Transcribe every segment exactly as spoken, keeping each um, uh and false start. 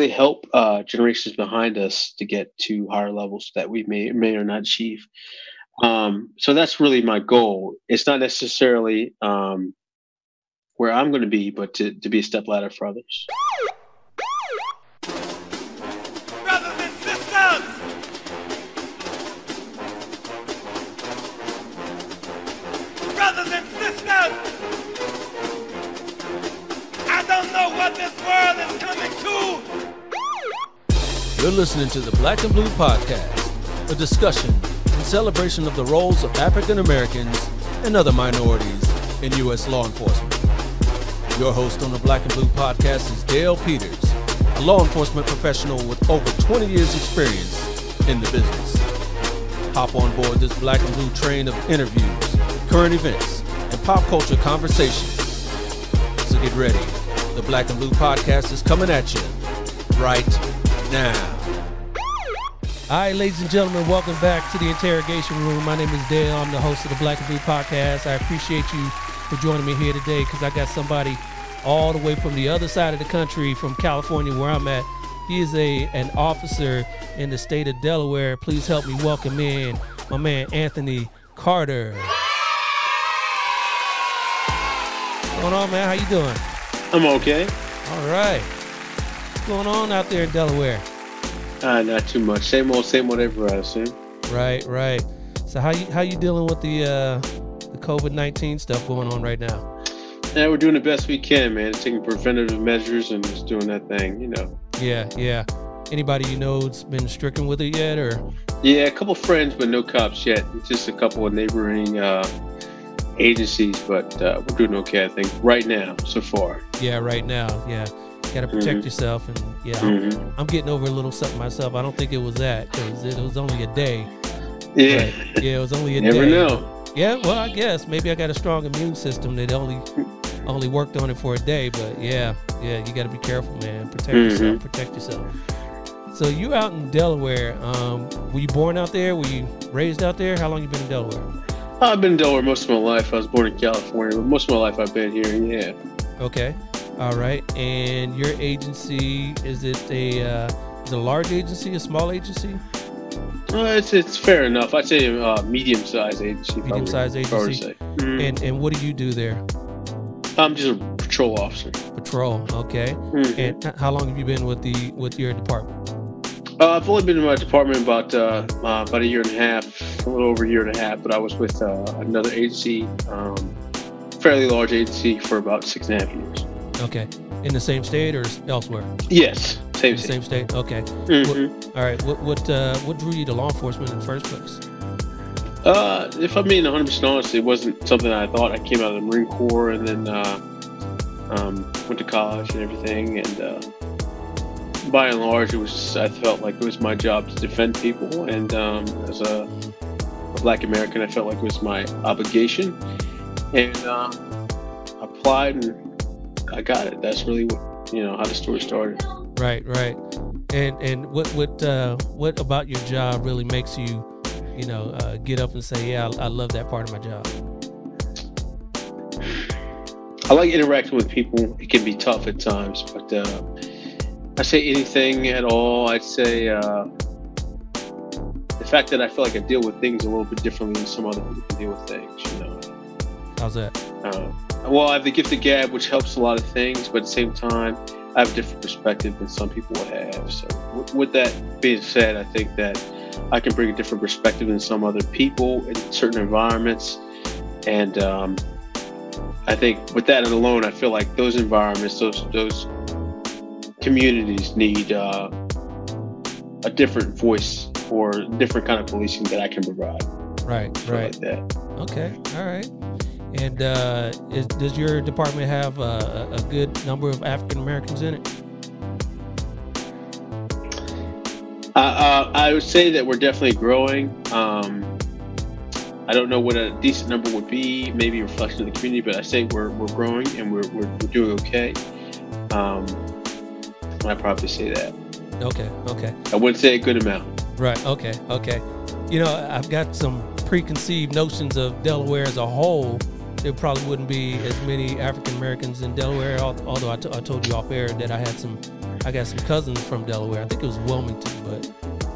really help uh, generations behind us to get to higher levels that we may, may or not achieve. Um, so that's really my goal. It's not necessarily um, where I'm going to be, but to, to be a step ladder for others. Brothers and sisters! Brothers and sisters! I don't know what this world is coming to! You're listening to the Black and Blue Podcast, a discussion in celebration of the roles of African Americans and other minorities in U S law enforcement. Your host on the Black and Blue Podcast is Dale Peters, a law enforcement professional with over twenty years experience in the business. Hop on board this Black and Blue train of interviews, current events, and pop culture conversations. So get ready. The Black and Blue Podcast is coming at you right now. All right, ladies and gentlemen, welcome back to the interrogation room. My name is Dale. I'm the host of the Black and Blue Podcast. I appreciate you for joining me here today because I got somebody all the way from the other side of the country, from California, where I'm at. He is a an officer in the state of Delaware. Please help me welcome in my man, Anthony Carter. What's going on, man? How you doing? I'm okay. All right. What's going on out there in Delaware? Uh, not too much. Same old, same old everywhere, I assume. Right, right. So how you how you dealing with the uh, the COVID nineteen stuff going on right now? Yeah, we're doing the best we can, man. Taking preventative measures and just doing that thing, you know. Yeah, yeah. Anybody you know's been stricken with it yet, or? Yeah, a couple friends, but no cops yet. Just a couple of neighboring uh, agencies, but uh, we're doing okay, I think, right now, so far. Yeah, right now, yeah. Got to protect mm-hmm. yourself, and yeah, mm-hmm. I'm getting over a little something myself. I don't think it was that because it was only a day. Yeah, but, yeah, it was only a Never day. Never know. Yeah, well, I guess maybe I got a strong immune system that only only worked on it for a day. But yeah, yeah, you got to be careful, man. Protect mm-hmm. yourself. Protect yourself. So you out in Delaware? Um, were you born out there? Were you raised out there? How long you been in Delaware? I've been in Delaware most of my life. I was born in California, but most of my life I've been here. Yeah. Okay. All right, and your agency, is it a uh, is it a large agency, a small agency? Well, it's it's fair enough. I'd say a uh, medium-sized agency. Medium-sized agency. Mm-hmm. And and what do you do there? I'm just a patrol officer. Patrol, okay. Mm-hmm. And how long have you been with the with your department? Uh, I've only been in my department about uh, uh, about a year and a half, a little over a year and a half. But I was with uh, another agency, um, fairly large agency, for about six and a half years. Okay. In the same state or elsewhere? Yes. Same state. Same state. Okay. Mm-hmm. What, all right. What what uh, what drew you to law enforcement in the first place? Uh, if I'm being one hundred percent honest, it wasn't something I thought. I came out of the Marine Corps and then uh, um, went to college and everything. And uh, by and large, it was just, I felt like it was my job to defend people. And um, as a, a Black American, I felt like it was my obligation. And uh, applied and I got it. That's really what, you know, how the story started. Right, right. And and what what uh, what about your job really makes you, you know, uh, get up and say, yeah, I, I love that part of my job? I like interacting with people. It can be tough at times, but uh, I say anything at all. I'd say uh, the fact that I feel like I deal with things a little bit differently than some other people deal with things, you know. How's that? Uh, Well, I have the gift of gab, which helps a lot of things, but at the same time, I have a different perspective than some people would have. So w- with that being said, I think that I can bring a different perspective than some other people in certain environments. And um, I think with that alone, I feel like those environments, those those communities need uh, a different voice or different kind of policing that I can provide. Right, right. Like that. Okay, all right. And uh, is, does your department have a, a good number of African Americans in it? Uh, uh, I would say that we're definitely growing. Um, I don't know what a decent number would be, maybe a reflection of the community, but I say we're we're growing and we're we're, we're doing okay. Um, I'd probably say that. Okay, okay. I wouldn't say a good amount. Right, okay, okay. You know, I've got some preconceived notions of Delaware as a whole. There probably wouldn't be as many African Americans in Delaware, although I, t- I told you off air that I had some I got some cousins from Delaware. I think it was Wilmington, but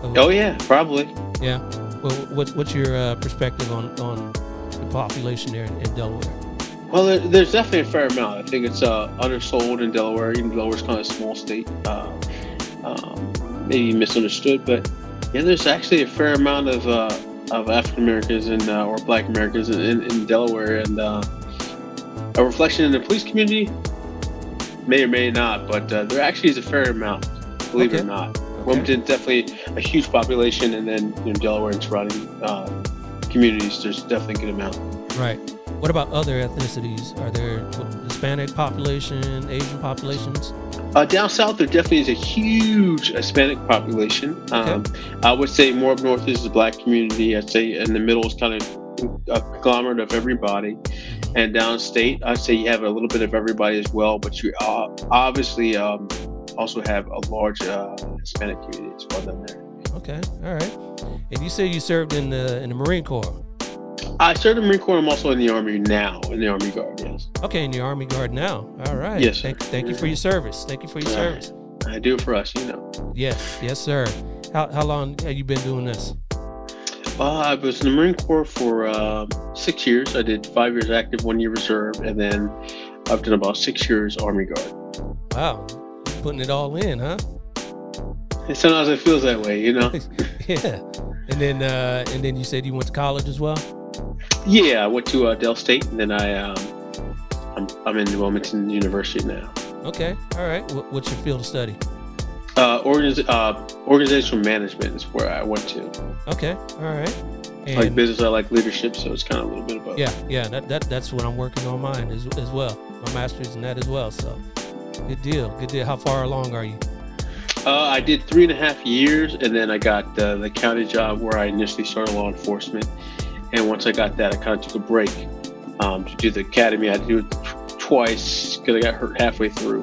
uh, oh yeah, probably. Yeah. Well, what, what's your uh, perspective on, on the population there in, in Delaware? Well, there's definitely a fair amount. I think it's uh, undersold in Delaware. Even Delaware's kind of a small state, uh, um, maybe misunderstood, but yeah, there's actually a fair amount of uh, of African Americans and uh, or Black Americans in, in Delaware, and uh, a reflection in the police community. May or may not, but uh, there actually is a fair amount, believe okay. it or not. Okay. Wilmington's definitely a huge population, and then you know, Delaware and surrounding uh, communities, there's definitely a good amount. Right. What about other ethnicities? Are there Hispanic population, Asian populations? Uh, down south, there definitely is a huge Hispanic population. Okay. Um, I would say more up north is the Black community. I'd say in the middle is kind of a conglomerate of everybody. And downstate, I'd say you have a little bit of everybody as well, but you uh, obviously um, also have a large uh, Hispanic community as well down there. Okay, all right. And you said you served in the in the Marine Corps. I served in the Marine Corps. I'm also in the Army now, in the Army Guard, yes. Okay, in the Army Guard now. All right. Yes. Thank, thank you for your service. Thank you for your all service. Right. I do it for us, you know. Yes, yes, sir. How how long have you been doing this? Uh, I was in the Marine Corps for uh, six years. I did five years active, one year reserve, and then I've done about six years Army Guard. Wow, you're putting it all in, huh? And sometimes it feels that way, you know. Yeah, and then uh, and then you said you went to college as well. Yeah, I went to uh, Dell State, and then I um, I'm I'm in Wilmington University now. Okay, all right. What, what's your field of study? Uh, organiz- uh, organizational management is where I went to. Okay, all right. And I like business, I like leadership, so it's kind of a little bit about. Yeah, yeah, that, that that's what I'm working on mine as as well. My master's in that as well. So, good deal, good deal. How far along are you? Uh, I did three and a half years, and then I got uh, the county job where I initially started law enforcement. And once I got that, I kind of took a break um, to do the academy. I had to do it t- twice because I got hurt halfway through.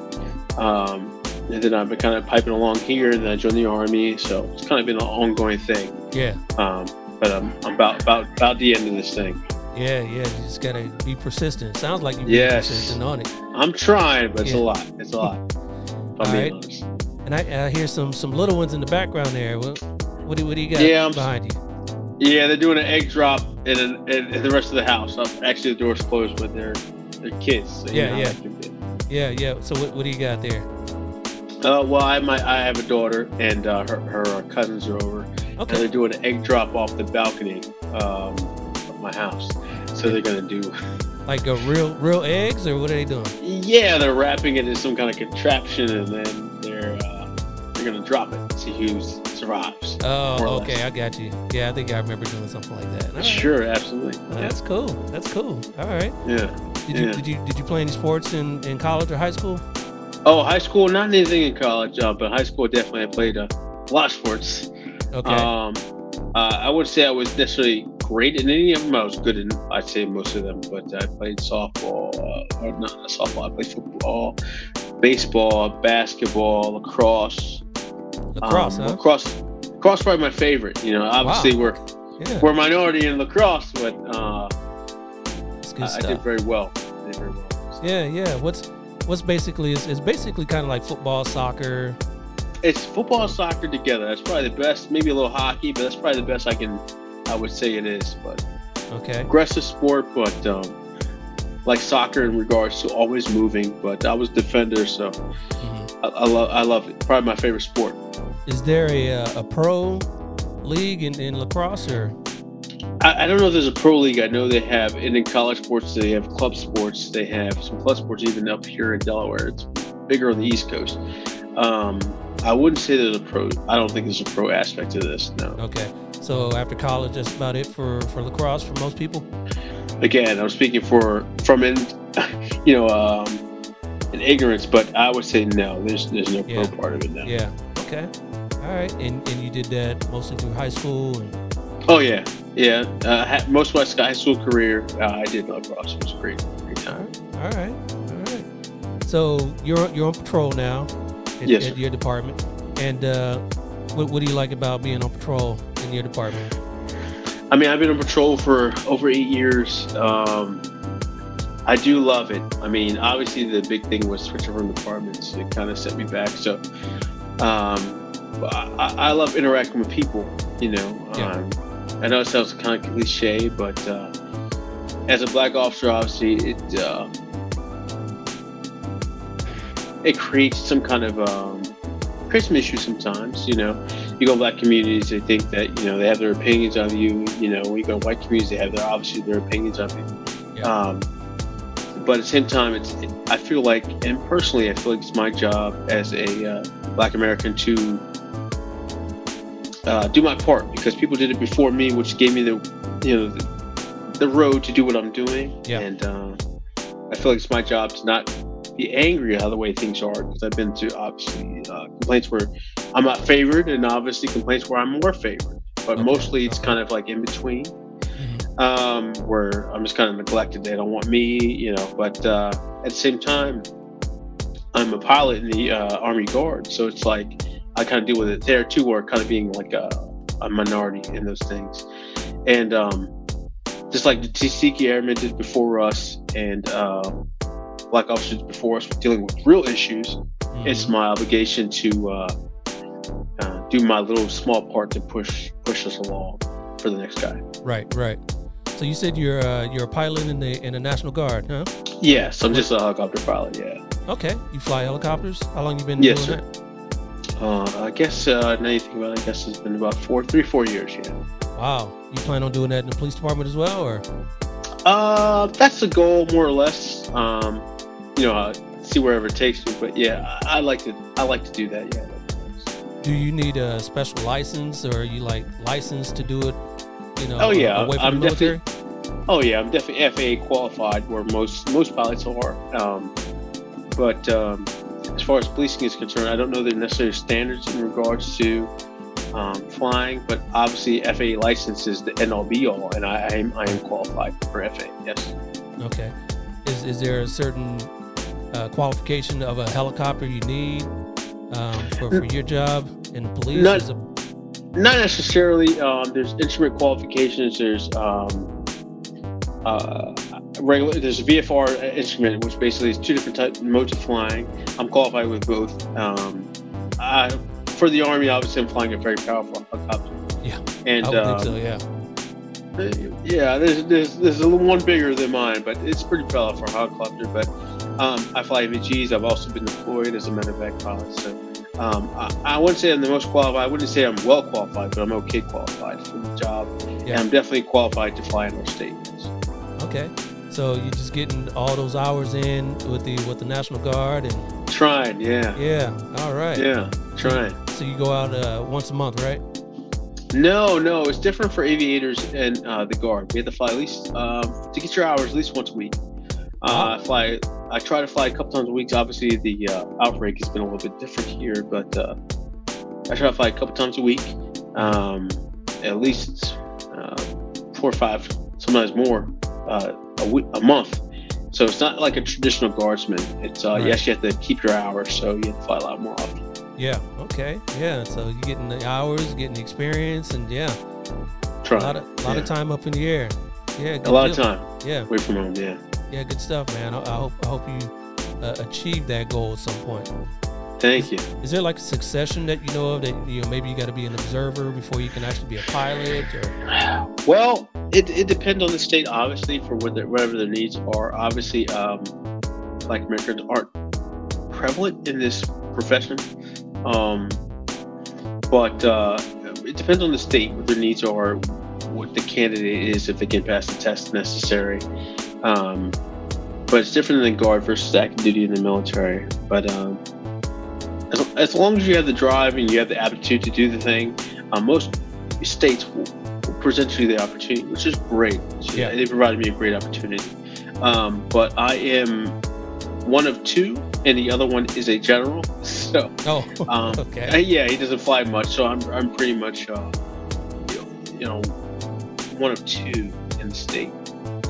Um, And then I've been kind of piping along here, and then I joined the Army, so it's kind of been an ongoing thing. Yeah. Um, but I'm, I'm about about about the end of this thing. Yeah, yeah. You just gotta be persistent. Sounds like you're yes. persistent on it. I'm trying, but it's yeah. a lot. It's a lot. All right. Honest. And I, I hear some some little ones in the background there. What what do, what do you got yeah, behind you? Yeah, they're doing an egg drop in, an, in, in the rest of the house. I'm, actually, the door's closed, but they're they're kids. So yeah, yeah, yeah, yeah. So what what do you got there? Uh, well, I my I have a daughter, and uh, her her cousins are over, okay. and they're doing an egg drop off the balcony um, of my house. So they're gonna do like a real real eggs, or what are they doing? Yeah, they're wrapping it in some kind of contraption, and then they're uh, they're gonna drop it to see who survives. Oh, okay, less. I got you. Yeah, I think I remember doing something like that. All sure, right. absolutely. Oh, yeah. That's cool. That's cool. All right. Yeah. Did you yeah. did you did you play any sports in, in college or high school? Oh, high school, not anything in college, uh, but high school definitely I played uh, a lot of sports. Okay. Um, uh, I wouldn't say I was necessarily great in any of them. I was good in, I'd say, most of them, but I played softball, uh, or not softball, I played football, baseball, basketball, lacrosse. Lacrosse, um, huh? Lacrosse, lacrosse probably my favorite. You know, obviously wow. we're yeah. we're minority in lacrosse, but uh, I, I did very well. I did very well. So. Yeah, yeah. What's... What's basically is, is basically kind of like football, soccer. It's football, soccer together. That's probably the best. Maybe a little hockey, but that's probably the best I can. I would say it is. But okay, aggressive sport, but um, like soccer in regards to always moving. But I was defender, so mm-hmm. I, I love. I love it. Probably my favorite sport. Is there a a pro league in, in lacrosse or? I don't know if there's a pro league. I know they have, and in college sports, they have club sports. They have some club sports even up here in Delaware. It's bigger on the East Coast. Um, I wouldn't say there's a pro. I don't think there's a pro aspect to this, no. Okay. So after college, that's about it for, for lacrosse for most people? Again, I'm speaking for from in, you know, um, in ignorance, but I would say no. There's there's no yeah. pro part of it now. Yeah. Okay. All right. And, and you did that mostly through high school? And- oh, yeah. Yeah, uh, most of my high school career, uh, I did lacrosse. It was great, great time. All right, all right. So you're you're on patrol now, at, yes, at your department. And uh, what what do you like about being on patrol in your department? I mean, I've been on patrol for over eight years. Um, I do love it. I mean, obviously the big thing was switching from departments. It kind of set me back. So um, I, I love interacting with people, you know. Yeah. Um, I know it sounds kind of cliche, but uh, as a black officer, obviously, it uh, it creates some kind of um, creates some issues sometimes, you know. You go black communities, they think that, you know, they have their opinions on you. You know, when you go white communities, they have their, obviously their opinions on you. Yeah. Um, but at the same time, it's it, I feel like, and personally, I feel like it's my job as a uh, black American to uh, do my part, because people did it before me, which gave me the, you know, the, the road to do what I'm doing. Yeah. And uh, I feel like it's my job to not be angry at how the way things are, because I've been to, obviously, uh, complaints where I'm not favored, and obviously complaints where I'm more favored, but okay. mostly it's kind of like in between. Um, where I'm just kind of neglected. They don't want me, you know, but uh, at the same time, I'm a pilot in the uh, Army Guard. So it's like, I kind of deal with it there too, or kind of being like a, a minority in those things. And um, just like the Tuskegee Airmen did before us, and uh, black officers before us were dealing with real issues, mm-hmm. it's my obligation to uh, uh, do my little small part to push push us along for the next guy. Right, right. So you said you're uh, you're a pilot in the in the National Guard, huh? Yes, I'm just a helicopter pilot. Yeah. Okay, you fly helicopters. How long you been yes, doing sir. that? Uh, I guess uh, now you think about it, I guess it's been about four, three, four years. Yeah. Wow. You plan on doing that in the police department as well, or? Uh, that's the goal, more or less. Um, you know, I'll see wherever it takes me, but yeah, I, I like to I like to do that. Yeah. Do you need a special license, or are you like licensed to do it? You know, oh yeah, away from I'm the military? definitely. Oh yeah, I'm definitely F A A qualified, where most most pilots are. Um, but um, as far as policing is concerned, I don't know the necessary standards in regards to um, flying. But obviously, F A A license is the end all be all, and I, I am I am qualified for F A A. Yes. Okay. Is is there a certain uh, qualification of a helicopter you need um, for for your job in the police? Not- is a- Not necessarily. Um, there's instrument qualifications. There's um, uh, regular. There's a V F R instrument, which basically is two different types modes of flying. I'm qualified with both. Um, I, for the Army, obviously, I'm flying a very powerful helicopter. Yeah, and I would um, think so, yeah, yeah. There's there's there's a little one bigger than mine, but it's pretty powerful for a helicopter. But um, I fly N V Gs. I've also been deployed as a medevac pilot. So. Um, I, I wouldn't say I'm the most qualified. I wouldn't say I'm well qualified, but I'm okay qualified for the job. Yeah. And I'm definitely qualified to fly in our statements. Okay. So you're just getting all those hours in with the with the National Guard and trying, yeah. Yeah. All right. Yeah. Trying. So you go out uh, once a month, right? No, no. It's different for aviators and uh, the Guard. We have to fly at least um, to get your hours at least once a week. Uh, I fly. I try to fly a couple times a week. Obviously, the uh, outbreak has been a little bit different here, but uh, I try to fly a couple times a week, um, at least uh, four or five, sometimes more, uh, a, week, a month. So it's not like a traditional guardsman. It's uh, right. You actually have to keep your hours, so you have to fly a lot more often. Yeah. Okay. Yeah. So you're getting the hours, getting the experience, and yeah, try. a lot of, a lot yeah. of time up in the air. Yeah. A lot deal. of time. Yeah. Away from home. Yeah. Yeah, good stuff, man. I, I hope I hope you uh, achieve that goal at some point. Thank you. Is, is there like a succession that you know of that you know maybe you got to be an observer before you can actually be a pilot? Or? Well, it it depends on the state, obviously, for what their, whatever their needs are. Obviously, um, Black Americans aren't prevalent in this profession, um, but uh, it depends on the state what their needs are, what the candidate is, if they can pass the test necessary. Um, but it's different than Guard versus active duty in the military. But um, as, as long as you have the drive and you have the aptitude to do the thing, uh, most states will, will present you the opportunity, which is great. So, yeah. They provided me a great opportunity. Um, but I am one of two, and the other one is a general. So, oh, um, okay. Yeah, he doesn't fly much, so I'm I'm pretty much uh, you know one of two in the state.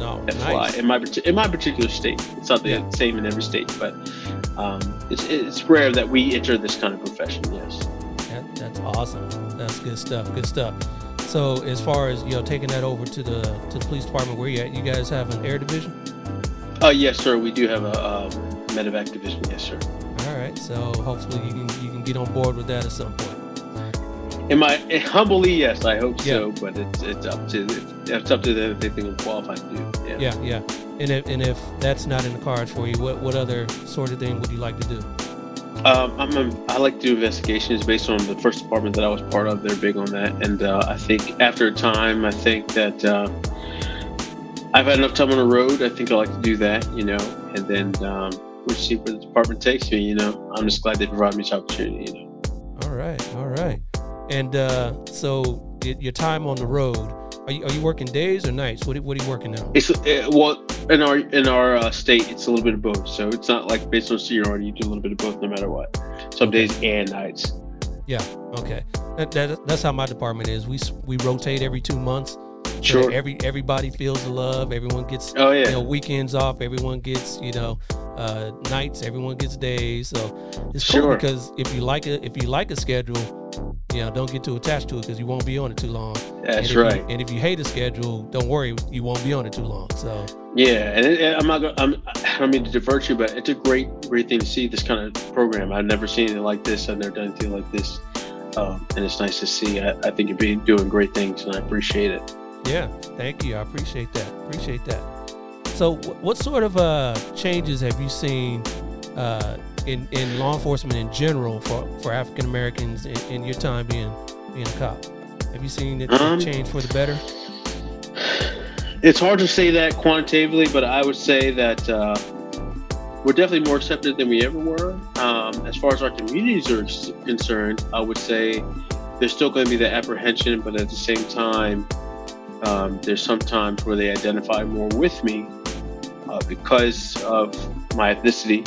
Oh, that nice. fly in my in my particular state. It's not the yeah. same in every state, but um, it's it's rare that we enter this kind of profession. Yes, that, that's awesome. That's good stuff. Good stuff. So, as far as you know, taking that over to the to the police department, where you at? You guys have an air division? Uh, yes, sir. We do have a um, medevac division. Yes, sir. All right. So hopefully you can you can get on board with that at some point. Am I humbly? Yes, I hope yeah. so. But it's it's up to it's up to them if they think I'm qualified to do. Yeah, yeah. yeah. And if and if that's not in the cards for you, what what other sort of thing would you like to do? Um, I'm a, I like to do investigations based on the first department that I was part of. They're big on that, and uh, I think after a time, I think that uh, I've had enough time on the road. I think I like to do that, you know, and then um, we'll see where the department takes me. You know, I'm just glad they provide me this opportunity. You know. All right, all right. And uh, so your time on the road, are you, are you working days or nights? What what are you working now? It's uh, well in our in our uh, state, it's a little bit of both. So it's not like based on seniority, you do a little bit of both no matter what. Some days and nights. Yeah. Okay. That, that that's how my department is. We we rotate every two months. So sure. Every everybody feels the love. Everyone gets oh, yeah. you know, weekends off. Everyone gets you know uh, nights. Everyone gets days. So it's cool sure. because if you like a if you like a schedule. Yeah, you know, don't get too attached to it because you won't be on it too long. That's and right. You, and if you hate a schedule, don't worry, you won't be on it too long. So yeah, and, it, and I'm not going. I'm. I don't mean to divert you, but it's a great, great thing to see this kind of program. I've never seen anything like this. I've never done anything like this, um, and it's nice to see. I, I think you've been doing great things, and I appreciate it. Yeah, thank you. I appreciate that. Appreciate that. So, what sort of uh, changes have you seen? Uh, In, in law enforcement in general for, for African Americans in, in your time being being a cop? Have you seen it um, change for the better? It's hard to say that quantitatively, but I would say that uh, we're definitely more accepted than we ever were. Um, as far as our communities are concerned, I would say there's still going to be the apprehension, but at the same time, um, there's some times where they identify more with me uh, because of my ethnicity.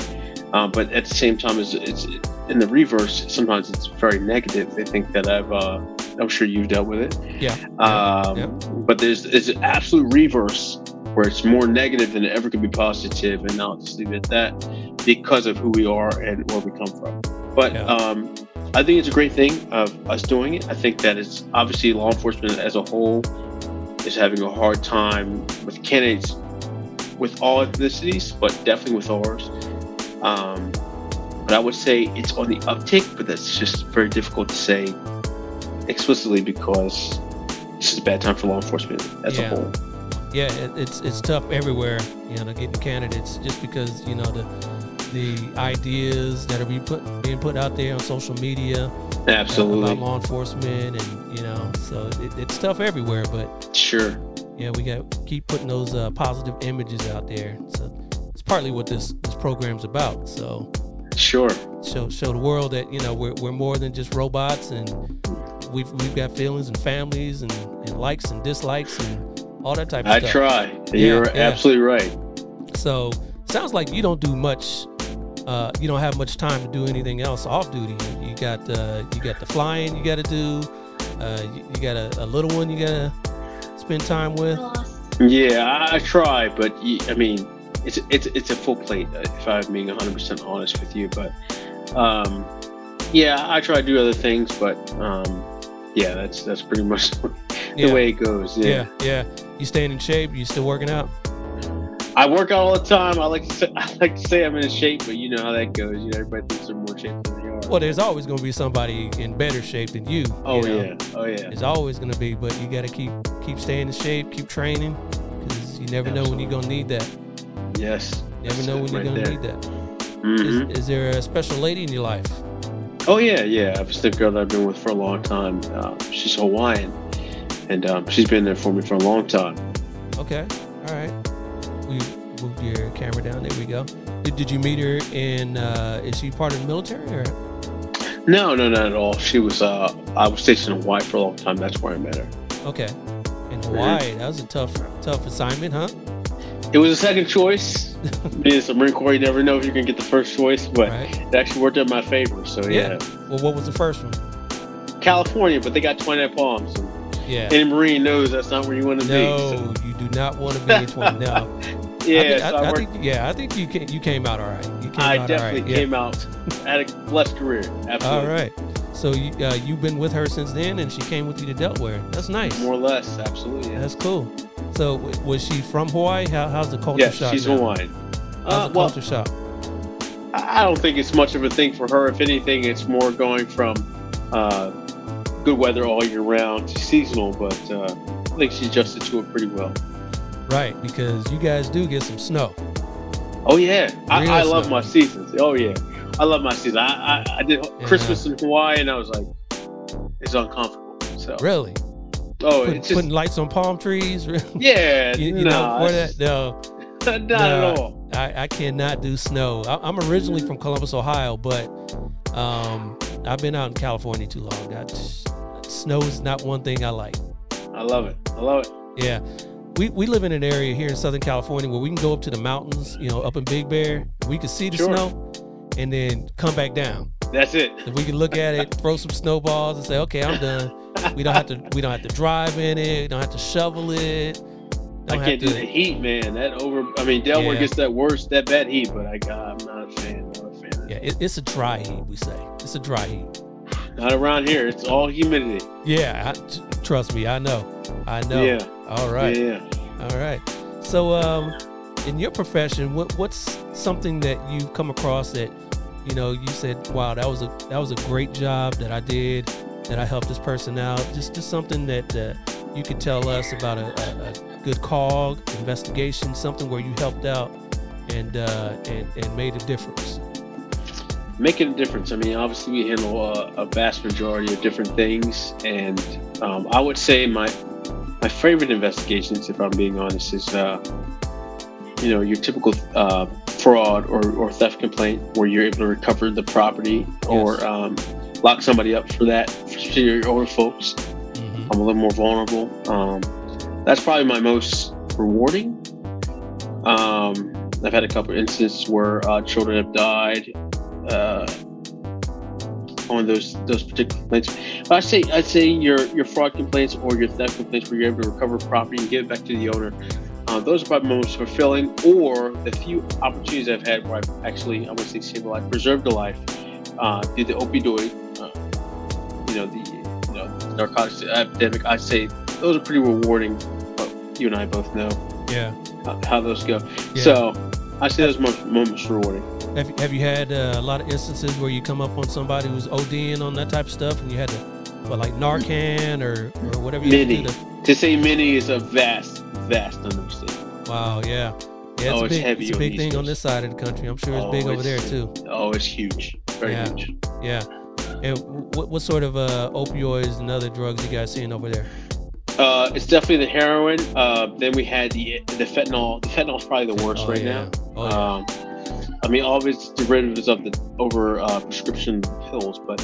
Um, but at the same time, it's, it's in the reverse. Sometimes it's very negative. They think that I've, uh, I'm sure you've dealt with it. Yeah. Um, yeah. But there's it's an absolute reverse where it's more negative than it ever could be positive. And I'll just leave it at that because of who we are and where we come from. But yeah. um, I think it's a great thing of us doing it. I think that it's obviously law enforcement as a whole is having a hard time with candidates with all ethnicities, but definitely with ours. Um, but I would say it's on the uptick, but that's just very difficult to say explicitly because this is a bad time for law enforcement as yeah. a whole. Yeah, it, it's it's tough everywhere, you know, getting candidates just because, you know, the the ideas that are being put, being put out there on social media. Absolutely. Uh, about law enforcement and, you know, so it, it's tough everywhere, but. Sure. Yeah, we got to keep putting those uh, positive images out there. So. Partly what this, this program's about. So sure. Show show the world that, you know, we're we're more than just robots and we've we've got feelings and families and, and likes and dislikes and all that type of I stuff. I try. Yeah, You're yeah. absolutely right. So sounds like you don't do much uh, you don't have much time to do anything else off duty. You, you got uh, you got the flying you gotta do, uh, you, you got a, a little one you gotta spend time with. Yeah, I try, but I mean It's it's it's a full plate, if I'm being one hundred percent honest with you. But um, yeah, I try to do other things, but um, yeah, that's that's pretty much the yeah. way it goes. Yeah. yeah, yeah. You staying in shape? You still working out? I work out all the time. I like to say, I like to say I'm in shape, but you know how that goes. You know, everybody thinks they're more shape than they are. Well, there's always going to be somebody in better shape than you. Oh you know? yeah, oh yeah. There's always going to be, but you got to keep keep staying in shape, keep training, because you never Absolutely. know when you're going to need that. Yes. You never know when you're right going to need that. Mm-hmm. Is, is there a special lady in your life? Oh, yeah, yeah. It's the girl that I've been with for a long time. Uh, she's Hawaiian, and um, she's been there for me for a long time. Okay. All right. We moved your camera down. There we go. Did, did you meet her in, uh, is she part of the military? Or? No, no, not at all. She was, uh, I was stationed in Hawaii for a long time. That's where I met her. Okay. In Hawaii. Mm-hmm. That was a tough, tough assignment, huh? It was a second choice. Being the Marine Corps, you never know if you're going to get the first choice, but right. it actually worked out in my favor. So, yeah. yeah. Well, what was the first one? California, but they got twenty-nine Palms. Yeah. Any Marine knows that's not where you want to no, be. No, so. You do not want to be in twenty. No. yeah. I think, so I, I I think, yeah, I think you came, you came out all right. You came I out definitely all right. came yeah. out. I had a blessed career. Absolutely. All right. So, you, uh, you've been with her since then, and she came with you to Delaware. That's nice. More or less. Absolutely. Yeah. That's cool. So was she from Hawaii? How, how's the culture? Yeah, she's now? Hawaiian. How's uh, the culture well, shock? I don't think it's much of a thing for her. If anything, it's more going from uh, good weather all year round to seasonal, but uh, I think she's adjusted to it pretty well. Right, because you guys do get some snow. Oh, yeah. I, I love my seasons. Oh, yeah. I love my season. I, I, I did yeah. Christmas in Hawaii, and I was like, it's uncomfortable. So Really? Oh, Put, it's just... Putting lights on palm trees? Yeah. you, you nah, know, that, no. Not no, at all. I, I cannot do snow. I, I'm originally from Columbus, Ohio, but um, I've been out in California too long. I just, snow is not one thing I like. I love it. I love it. Yeah. We we live in an area here in Southern California where we can go up to the mountains, you know, up in Big Bear. We can see the sure. snow and then come back down. That's it. And we can look at it, throw some snowballs and say, okay, I'm done. We don't have to we don't have to drive in it, don't have to shovel it. I can't do the heat, man. That over I mean Delaware yeah. gets that worse, that bad heat, but I God, I'm not a fan, not a fan. Yeah, it, it's a dry heat, we say. It's a dry heat. Not around here. It's all humidity. Yeah, I, trust me, I know. I know. Yeah. All right. Yeah. All right. So um, in your profession, what what's something that you've come across that, you know, you said, wow, that was a that was a great job that I did, that I helped this person out. Just just something that uh, you could tell us about a, a, a good cog, investigation, something where you helped out and uh, and, and made a difference. Making a difference. I mean, obviously we handle uh, a vast majority of different things. And um, I would say my... My favorite investigations, if I'm being honest, is, uh, you know, your typical uh, fraud or, or theft complaint where you're able to recover the property yes. or um, lock somebody up for that, for your older folks. Mm-hmm. I'm a little more vulnerable. Um, that's probably my most rewarding. Um, I've had a couple of instances where uh, children have died uh, on those those particular complaints. But I say I'd say your your fraud complaints or your theft complaints where you're able to recover property and give it back to the owner. Uh, those are probably most fulfilling, or the few opportunities I've had where I've actually I would say saved a life, preserved a life. Uh, did the opioid, uh, you know the you know the narcotics epidemic. I'd say those are pretty rewarding. But you and I both know yeah how, how those go. Yeah. So I say those most most rewarding. Have, have you had uh, a lot of instances where you come up on somebody who's ODing on that type of stuff and you had to, well, like Narcan or, or whatever you many. To, to... to say many is a vast, vast understatement. Wow, yeah. yeah it's oh, a big, it's heavy. It's a big thing East on this side of the country. I'm sure it's oh, big over it's, there, too. Oh, it's huge. Very yeah. huge. Yeah. And what, what sort of uh, opioids and other drugs you guys seeing over there? Uh, it's definitely the heroin. Uh, then we had the the fentanyl. The fentanyl is probably the worst oh, right yeah. now. Oh, yeah. Um, I mean, obviously derivatives of the over uh, prescription pills, but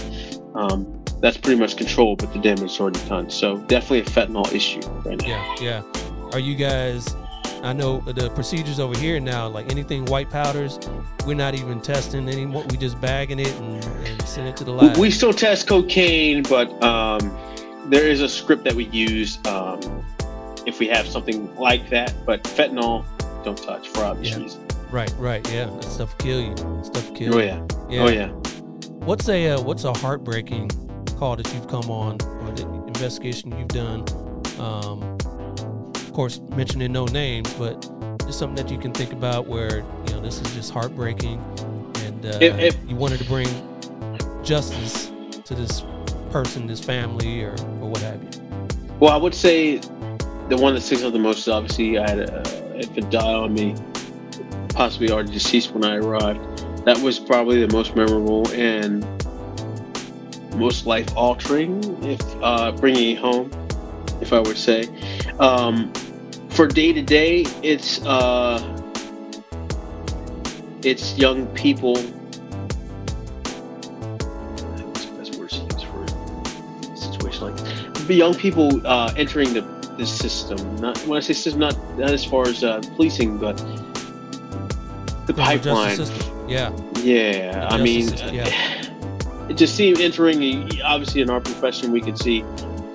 um, that's pretty much controlled, but the damage is already done. So definitely a fentanyl issue right now. Yeah, yeah. Are you guys, I know the procedures over here now, like anything white powders, we're not even testing anymore. We just bagging it and, and send it to the lab. We still test cocaine, but um, there is a script that we use um, if we have something like that. But fentanyl, don't touch for obvious yeah. reasons. Right, right, yeah. That stuff kill you. That stuff kill. Oh yeah. yeah. Oh yeah. What's a uh, what's a heartbreaking call that you've come on or the investigation you've done? Um, of course, mentioning no names, but just something that you can think about where you know this is just heartbreaking, and uh, it, it, you wanted to bring justice to this person, this family, or or what have you. Well, I would say the one that sticks out the most is obviously I had a, if it died on me. Possibly already deceased when I arrived. That was probably the most memorable and most life-altering, if uh, bringing it home, if I would say. Um, for day-to-day, it's uh, it's young people. What's the best word to use for a situation like this? But young people uh, entering the, the system. Not when I say system, not not as far as uh, policing, but. The pipeline, yeah, yeah. I mean, system, yeah. It just seemed entering. Obviously, in our profession, we could see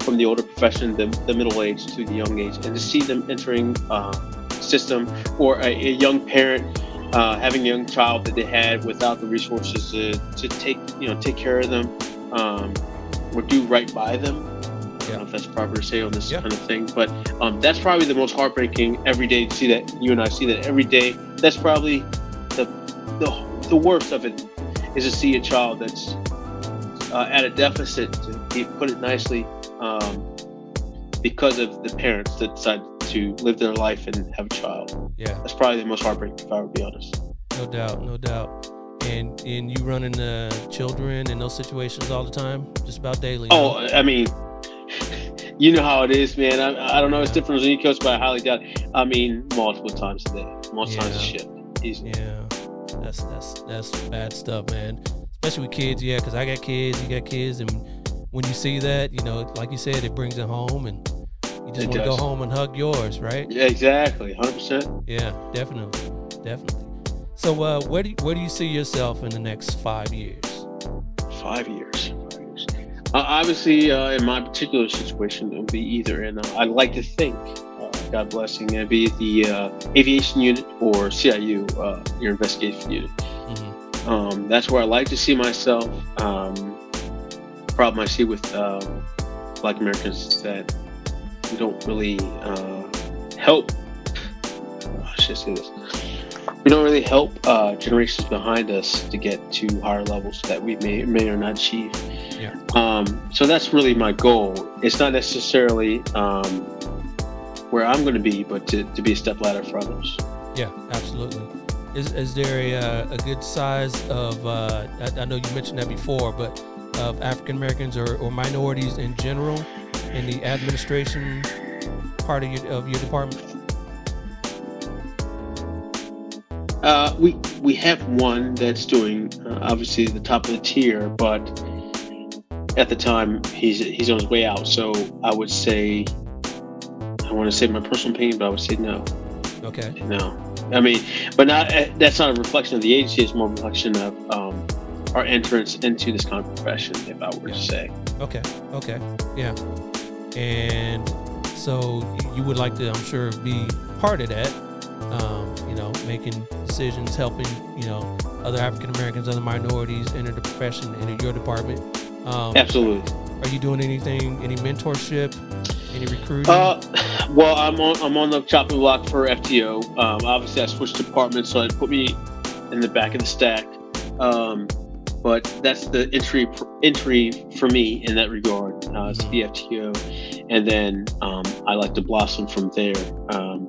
from the older profession, the, the middle age to the young age, and to see them entering uh, system or a, a young parent uh, having a young child that they had without the resources to, to take, you know, take care of them um, or do right by them. Yeah. I don't know if that's proper to say on this yeah. kind of thing, but um, that's probably the most heartbreaking every day to see that. You and I see that every day. That's probably the worst of it is to see a child that's uh, at a deficit, to put it nicely, um, because of the parents that decide to live their life and have a child. Yeah. That's probably the most heartbreaking, if I would be honest. No doubt, no doubt. And and you run into children in those situations all the time, just about daily? Oh, right? I mean, you know how it is, man. I, I don't know. It's different when you coach, but I highly doubt it. I mean, multiple times a day, multiple yeah. times a shift. Easily. Yeah, that's that's that's bad stuff, man. Especially with kids, yeah, because I got kids, you got kids, and when you see that, you know, like you said, it brings it home, and you just want to go home and hug yours, right? Yeah, exactly, one hundred percent. Yeah, definitely, definitely. So uh, where do you, where do you see yourself in the next five years? Five years. Five years. Uh, obviously, uh, in my particular situation, it'll be either in, uh, I'd like to think, uh, God blessing, it'll be at the uh, aviation unit or C I U, uh, your investigation unit. Mm-hmm. Um, that's where I like to see myself. Um, problem I see with uh, Black Americans is that we don't really uh, help. Oh, I should say this. We don't really help uh, generations behind us to get to higher levels that we may, may or not achieve. Yeah. Um, so that's really my goal. It's not necessarily um, where I'm going to be, but to, to be a step ladder for others. Yeah, absolutely. Is is there a, uh, a good size of, uh, I, I know you mentioned that before, but of African Americans or, or minorities in general in the administration part of your, of your department? Uh, we we have one that's doing uh, obviously the top of the tier, but at the time he's he's on his way out. So I would say, I want to say my personal opinion, but I would say no. Okay. No, I mean, but not uh, that's not a reflection of the agency. It's more a reflection of um, our entrance into this kind of profession, if I were yeah. to say. Okay. Okay. Yeah. And so you would like to, I'm sure, be part of that. Um, you know, making decisions, helping, you know, other African Americans, other minorities enter the profession, enter your department. Um, Absolutely. Are you doing anything, any mentorship, any recruiting? Uh, well, I'm on, I'm on the chopping block for F T O. Um, obviously, I switched departments, so it put me in the back of the stack. Um, but that's the entry entry for me in that regard. Uh, it's the F T O, and then um, I like to blossom from there. Um,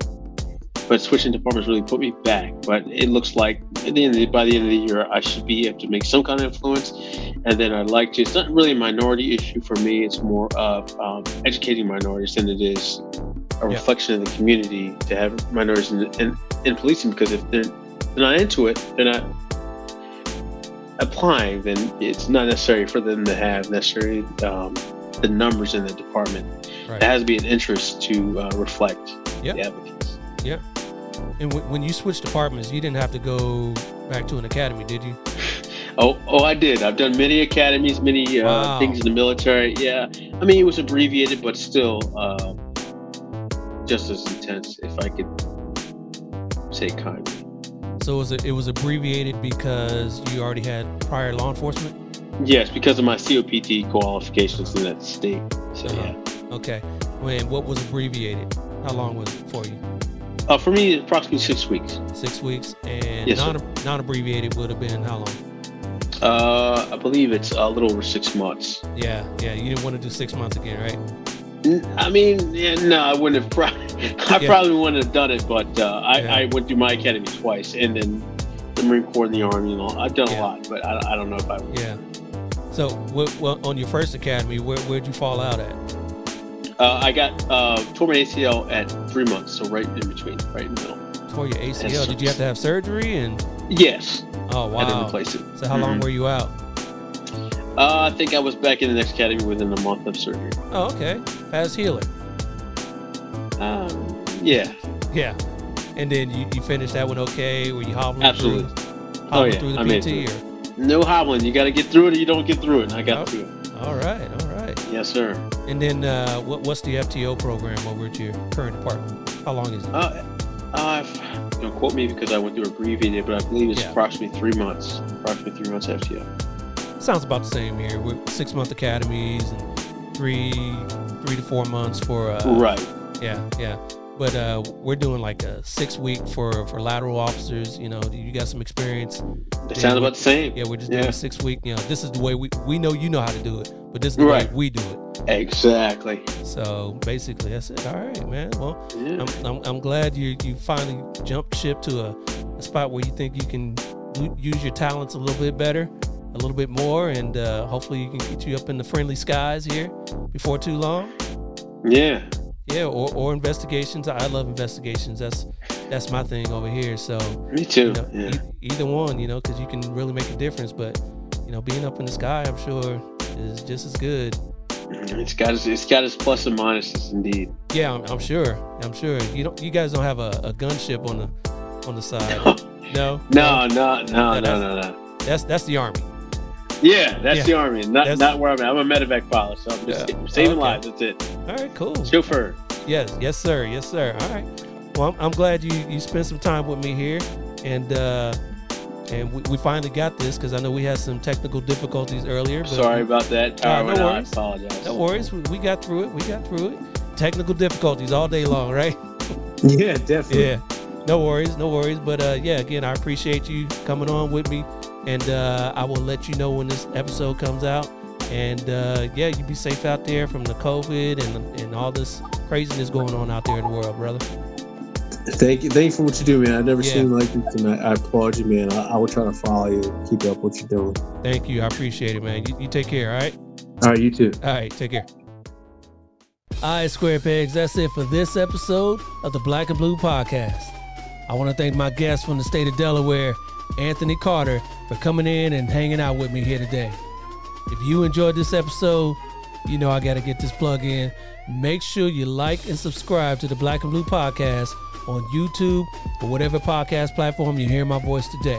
But switching departments really put me back. But it looks like at the end of the, by the end of the year, I should be able to make some kind of influence. And then I'd like to, it's not really a minority issue for me. It's more of um, educating minorities than it is a reflection yeah. of the community to have minorities in, in, in policing, because if they're, they're not into it, they're not applying, then it's not necessary for them to have necessarily um, the numbers in the department. Right. It has to be an interest to uh, reflect yep. the advocates. Yeah. And w- when you switched departments, you didn't have to go back to an academy, did you? Oh, oh, I did. I've done many academies, many uh, wow. things in the military. Yeah. I mean, it was abbreviated, but still uh, just as intense, if I could say kindly. So it was, a, it was abbreviated because you already had prior law enforcement? Yes, because of my C O P T qualifications in that state. So, uh-huh. yeah. Okay. And what was abbreviated? How long was it for you? Uh, for me, approximately six weeks. Six weeks, and yes, non non-abbreviated would have been how long? Uh, I believe it's a little over six months. Yeah, yeah. You didn't want to do six months again, right? I mean, yeah, no, I wouldn't have. Pro- I yeah. probably wouldn't have done it, but uh, I, yeah. I went through my academy twice, and then the Marine Corps and the Army. And all. I've done yeah. a lot, but I, I don't know if I would. Yeah. So, w- well, on your first academy, where where'd you fall out at? Uh, I got uh, tore my A C L at three months, so right in between, right in the middle. Tore your A C L? And, did you have to have surgery? And yes. Oh wow. I didn't replace it. So how mm-hmm. long were you out? Uh, I think I was back in the next academy within a month of surgery. Oh okay. As healing. Um. Yeah. Yeah. And then you, you finished that one okay? Were you hobbling? Absolutely. Through, hobbling oh yeah. Through the I made it through. Or? No hobbling. You got to get through it, or you don't get through it. And I got oh. through it. All right. All right. Yes, sir. And then uh, what, what's the F T O program over at your current department? How long is it? Uh, uh, don't quote me because I went through abbreviated, but I believe it's yeah. approximately three months. Approximately three months F T O. Sounds about the same here. We're six-month academies and three, three to four months for. Uh, right. Yeah, yeah. But uh, we're doing like a six week for, for lateral officers. You know, you got some experience. It sounds about the same. Yeah, we're just yeah. doing a six week. You know, this is the way we, we know you know how to do it, but this is the right. way we do it. Exactly. So basically, that's it. All right, man. Well, yeah. I'm, I'm I'm glad you you finally jumped ship to a, a spot where you think you can do, use your talents a little bit better, a little bit more, and uh, hopefully you can get you up in the friendly skies here before too long. Yeah. Yeah, or, or investigations. I love investigations. That's that's my thing over here. So me too. You know, yeah. e- either one, you know, because you can really make a difference. But you know, being up in the sky, I'm sure, is just as good. It's got its, it's got its plus and minuses, indeed. Yeah, I'm, I'm sure. I'm sure. You don't. You guys don't have a, a gunship on the on the side. No. No. No. No. No. No. No. no. That's that's the Army. Yeah, that's yeah. the Army. Not that's, not where I'm at. I'm a medevac pilot, so I'm just yeah. saving okay. lives. That's it. All right, cool. Chauffeur. Yes, yes, sir. Yes, sir. All right. Well, I'm, I'm glad you, you spent some time with me here, and uh, and we, we finally got this because I know we had some technical difficulties earlier. But Sorry we, about that. Uh, no worries. I apologize. No worries. We, we got through it. We got through it. Technical difficulties all day long, right? Yeah, definitely. Yeah. No worries. No worries. But uh, yeah, again, I appreciate you coming on with me. And uh, I will let you know when this episode comes out. And uh, yeah, you be safe out there from the COVID and and all this craziness going on out there in the world, brother. Thank you, thank you for what you do, man. I've never yeah. seen like this, and I, I applaud you, man. I, I will try to follow you, and keep up what you're doing. Thank you, I appreciate it, man. You, you take care, all right? All right, you too. All right, take care. All right, Square Pegs, that's it for this episode of the Black and Blue Podcast. I want to thank my guests from the state of Delaware, Anthony Carter, for coming in and hanging out with me here today. If you enjoyed this episode, you know I got to get this plug in. Make sure you like and subscribe to the Black and Blue Podcast on YouTube or whatever podcast platform you hear my voice today.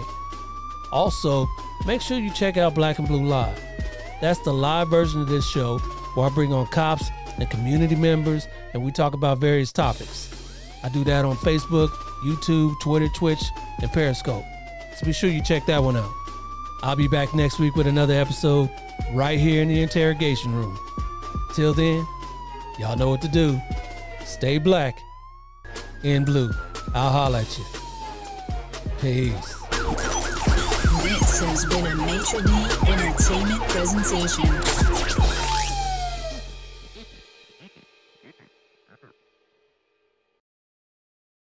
Also, make sure you check out Black and Blue Live. That's the live version of this show where I bring on cops and community members and we talk about various topics. I do that on Facebook, YouTube, Twitter, Twitch, and Periscope. So be sure you check that one out. I'll be back next week with another episode right here in the interrogation room. Till then, y'all know what to do. Stay black and blue. I'll holler at you. Peace. This has been a Maitre D' Entertainment presentation.